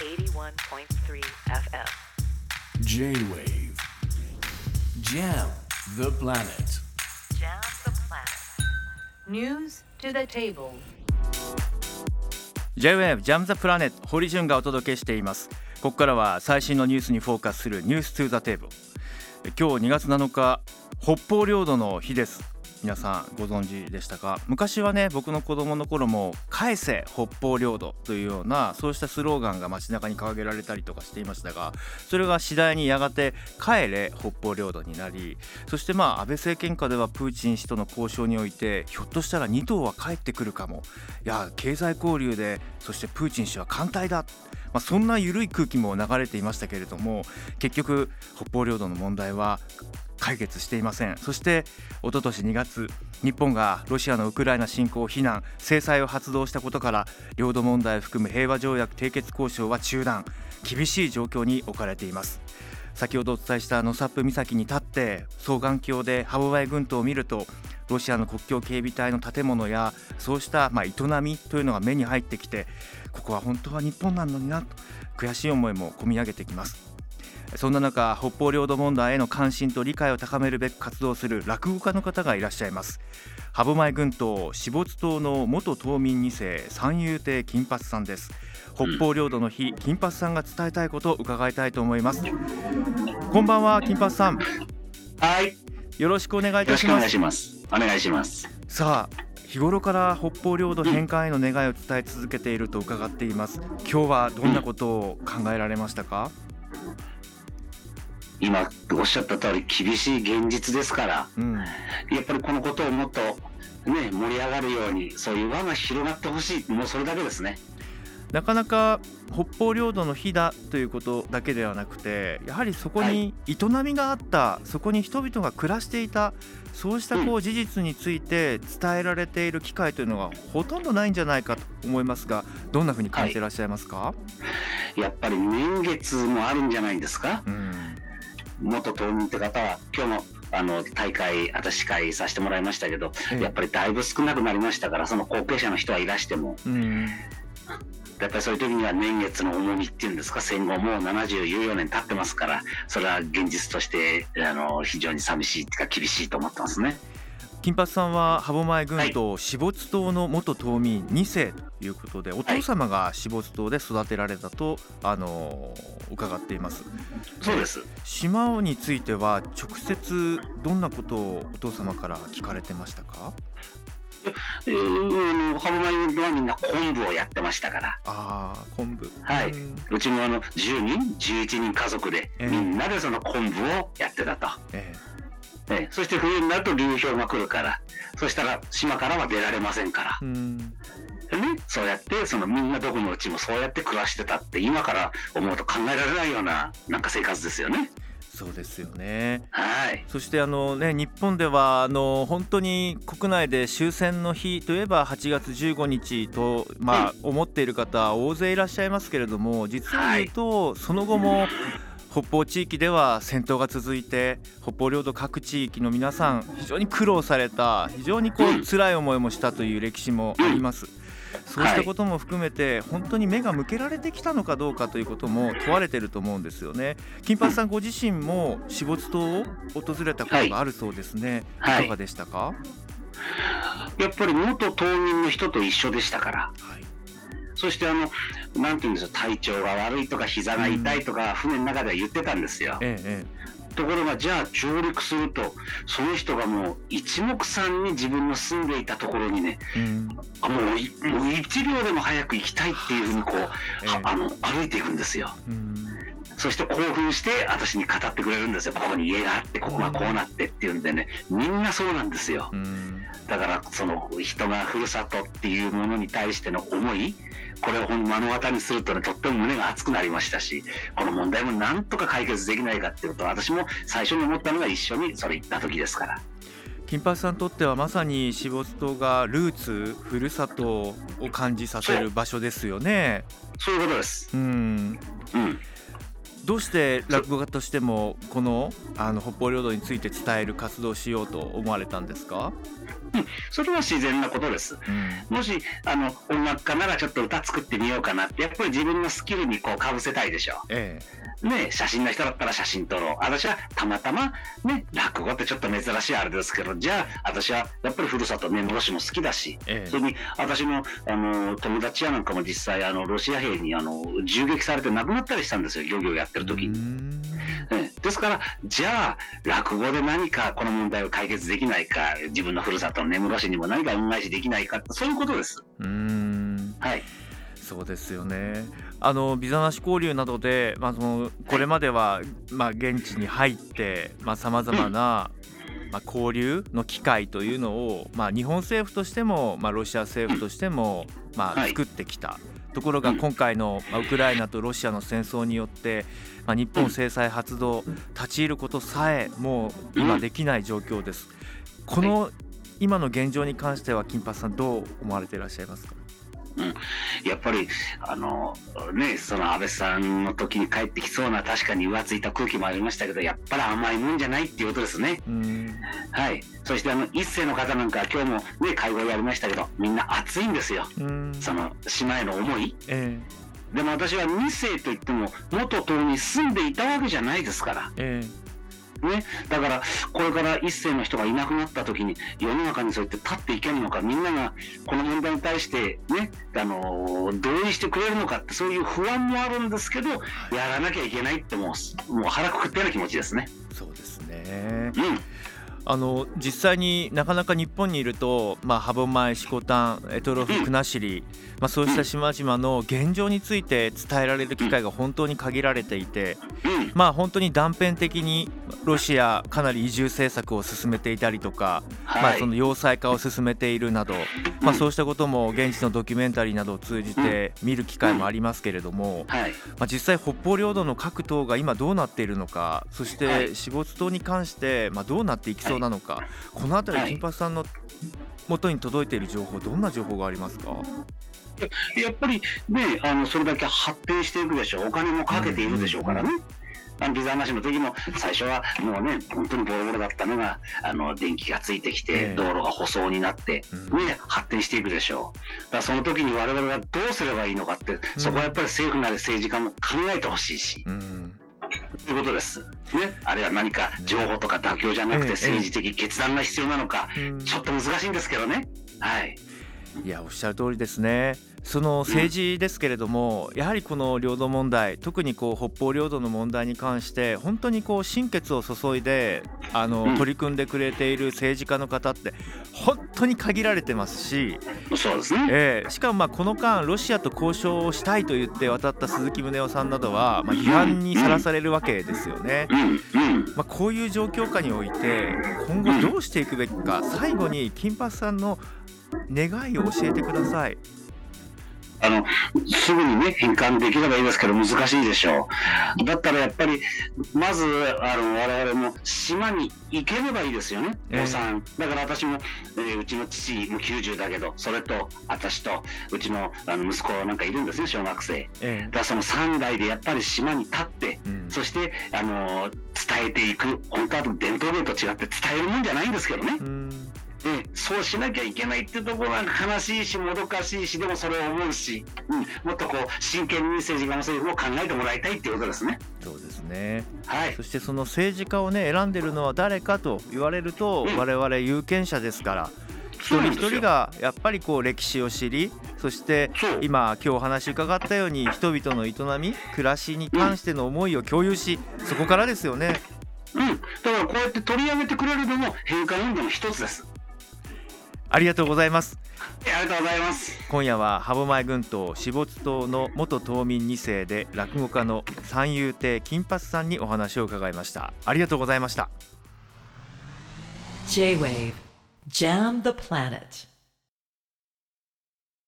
81.3 FM J Wave Jam the planet. Jam the planet. News to the table. J Wave Jam the planet 堀潤がお届けしています。ここからは最新のニュースにフォーカスする News to the table。今日2月7日北方領土の日です。皆さんご存知でしたか？昔はね、僕の子供の頃も返せ北方領土というようなそうしたスローガンが街中に掲げられたりとかしていましたが、それが次第にやがて帰れ北方領土になり、そして安倍政権下ではプーチン氏との交渉においてひょっとしたら2党は帰ってくるかも、いや経済交流で、そしてプーチン氏は艦隊だ、そんな緩い空気も流れていましたけれども、結局北方領土の問題は解決していません。そして一昨年2月、日本がロシアのウクライナ侵攻を非難、制裁を発動したことから、領土問題を含む平和条約締結交渉は中断、厳しい状況に置かれています。先ほどお伝えした納沙布岬に立って双眼鏡でハワイ群島を見ると、ロシアの国境警備隊の建物やそうした営みというのが目に入ってきて、ここは本当は日本なのになと悔しい思いも込み上げてきます。そんな中、北方領土問題への関心と理解を高めるべく活動する落語家の方がいらっしゃいます。歯舞群島死没島の元島民2世三遊亭金八さんです。北方領土の日、金八さんが伝えたいことを伺いたいと思います。こんばんは、金八さん。はい、よろしくお願いいたします。よろしくお願いします。お願いします。さあ、日頃から北方領土返還への願いを伝え続けていると伺っています。今日はどんなことを考えられましたか？今おっしゃった通り、厳しい現実ですから、やっぱりこのことをもっと、ね、盛り上がるように、そういう輪が広がってほしい、もうそれだけですね。なかなか北方領土の日だということだけではなくて、やはりそこに営みがあった、そこに人々が暮らしていた、そうした事実について伝えられている機会というのはほとんどないんじゃないかと思いますが、どんなふうに感じていらっしゃいますか？やっぱり年月もあるんじゃないですか。元島民って方は今日の大会、私司会させてもらいましたけど、やっぱりだいぶ少なくなりましたから、その後継者の人はいらしても、やっぱりそういう時には年月の重みっていうんですか、戦後もう74年経ってますから、それは現実として非常に寂しいというか厳しいと思ってますね。金八さんは歯舞群島死没島の元島民2世ということで、お父様が死没島で育てられたと、伺っています。そうです。島については直接どんなことをお父様から聞かれてましたか？歯舞群島はみんな昆布をやってましたから。昆布。はい、うちも10人11人家族で、みんなでその昆布をやってたと。そして冬になると流氷が来るから、そしたら島からは出られませんから、そうやってみんなどこのうちもそうやって暮らしてたって、今から思うと考えられないようななんか生活ですよね。そうですよね。はい。そして日本では本当に国内で終戦の日といえば8月15日と、思っている方大勢いらっしゃいますけれども、実を言うと、その後も北方地域では戦闘が続いて、北方領土各地域の皆さん非常に苦労された、非常に辛い思いもしたという歴史もあります。そうしたことも含めて、本当に目が向けられてきたのかどうかということも問われていると思うんですよね。金八さんご自身も死没島を訪れたことがあるそうですね。いかがでしたか？やっぱり元島民の人と一緒でしたから、そしてなんていうんですか、体調が悪いとか膝が痛いとか船の中では言ってたんですよ。ところがじゃあ上陸すると、その人がもう一目散に自分の住んでいたところにね、もう一秒でも早く行きたいっていうふうにこう、歩いていくんですよ。そして興奮して私に語ってくれるんですよ。ここに家があって、ここがこうなってっていうんでね、みんなそうなんですよ。だから人がふるさとっていうものに対しての思い、これを目の当たりにするとね、とっても胸が熱くなりましたし、この問題もなんとか解決できないかっていうことは、私も最初に思ったのが一緒にそれ言った時ですから。金八さんにとってはまさに死没島がルーツ、ふるさとを感じさせる場所ですよね。そういうことです。どうして落語家としてもこの、北方領土について伝える活動をしようと思われたんですか？それは自然なことです、もし音楽家ならちょっと歌作ってみようかなってやっぱり自分のスキルにこうかぶせたいでしょ、ね、写真の人だったら写真撮ろう、私はたまたま、ね、落語ってちょっと珍しいあれですけど、じゃあ私はやっぱりふるさと根室市も好きだし、それに私も友達やなんかも実際ロシア兵に銃撃されて亡くなったりしたんですよ、漁業やってる時に。ですからじゃあ落語で何かこの問題を解決できないか、自分のふるさとの根室市にも何か恩返しできないか、そういうことです。はい、そうですよね。ビザなし交流などで、これまでは、現地に入ってさまざまな、交流の機会というのを、日本政府としても、ロシア政府としても、作ってきた、ところが今回のウクライナとロシアの戦争によって、日本制裁発動、立ち入ることさえもう今できない状況です。この今の現状に関しては金八さんどう思われていらっしゃいますか？やっぱりその安倍さんの時に帰ってきそうな、確かに浮ついた空気もありましたけど、やっぱり甘いもんじゃないっていうことですね。はい、そして一世の方なんか今日も、会合やりましたけど、みんな熱いんですよ、その島への思い、でも私は二世といっても元島に住んでいたわけじゃないですから、だからこれから一世の人がいなくなった時に世の中にそうやって立っていけるのか、みんながこの問題に対して、同意してくれるのかって、そういう不安もあるんですけど、やらなきゃいけないって、もう腹くくったような気持ちですね。そうですね、実際になかなか日本にいると、歯舞、色丹、択捉、国後、そうした島々の現状について伝えられる機会が本当に限られていて、本当に断片的にロシアかなり移住政策を進めていたりとか、その要塞化を進めているなど、そうしたことも現地のドキュメンタリーなどを通じて見る機会もありますけれども、実際北方領土の各島が今どうなっているのか、そして死没島に関して、どうなっていきそうなのか、このあたり金八さんの元に届いている情報、どんな情報がありますか？やっぱりね、それだけ発展していくでしょう、お金もかけているでしょうからね、ビザなしの時も最初はもうね、本当にボロボロだったのが電気がついてきて、道路が舗装になって、発展していくでしょう。だからその時に我々がどうすればいいのかって、そこはやっぱり政府なり政治家も考えてほしいし、ということです、あるいは何か情報とか妥協じゃなくて政治的決断が必要なのか、ちょっと難しいんですけどね。いや、おっしゃる通りですね。その政治ですけれども、やはりこの領土問題、特に北方領土の問題に関して本当に心血を注いで取り組んでくれている政治家の方って本当に限られてますし、そうですね。しかもこの間ロシアと交渉をしたいと言って渡った鈴木宗男さんなどは批判にさらされるわけですよね。こういう状況下において今後どうしていくべきか、最後に金八さんの願いを教えてください。すぐにね、変換できればいいですけど難しいでしょう。だったらやっぱりまず我々も島に行ければいいですよね、お産。だから私も、うちの父も90だけど、それと私とうちの、息子なんかいるんですね、小学生、だからその3代でやっぱり島に立って、そして、伝えていく、本当は伝統芸と違って伝えるもんじゃないんですけどね、そうしなきゃいけないってところは悲しいしもどかしいし、でもそれを思うし、もっと真剣に政治家の政府を考えてもらいたいっていうことですね。そうですね、そしてその政治家をね、選んでるのは誰かと言われると、我々有権者ですから、一人一人がやっぱり歴史を知り、そして今日お話伺ったように人々の営み、暮らしに関しての思いを共有し、そこからですよね。だからこうやって取り上げてくれるのも変換運動の一つです。ありがとうございます。今夜は歯舞群島死没島の元島民2世で落語家の三遊亭金八さんにお話を伺いました。ありがとうございました。J Wave Jam the Planet。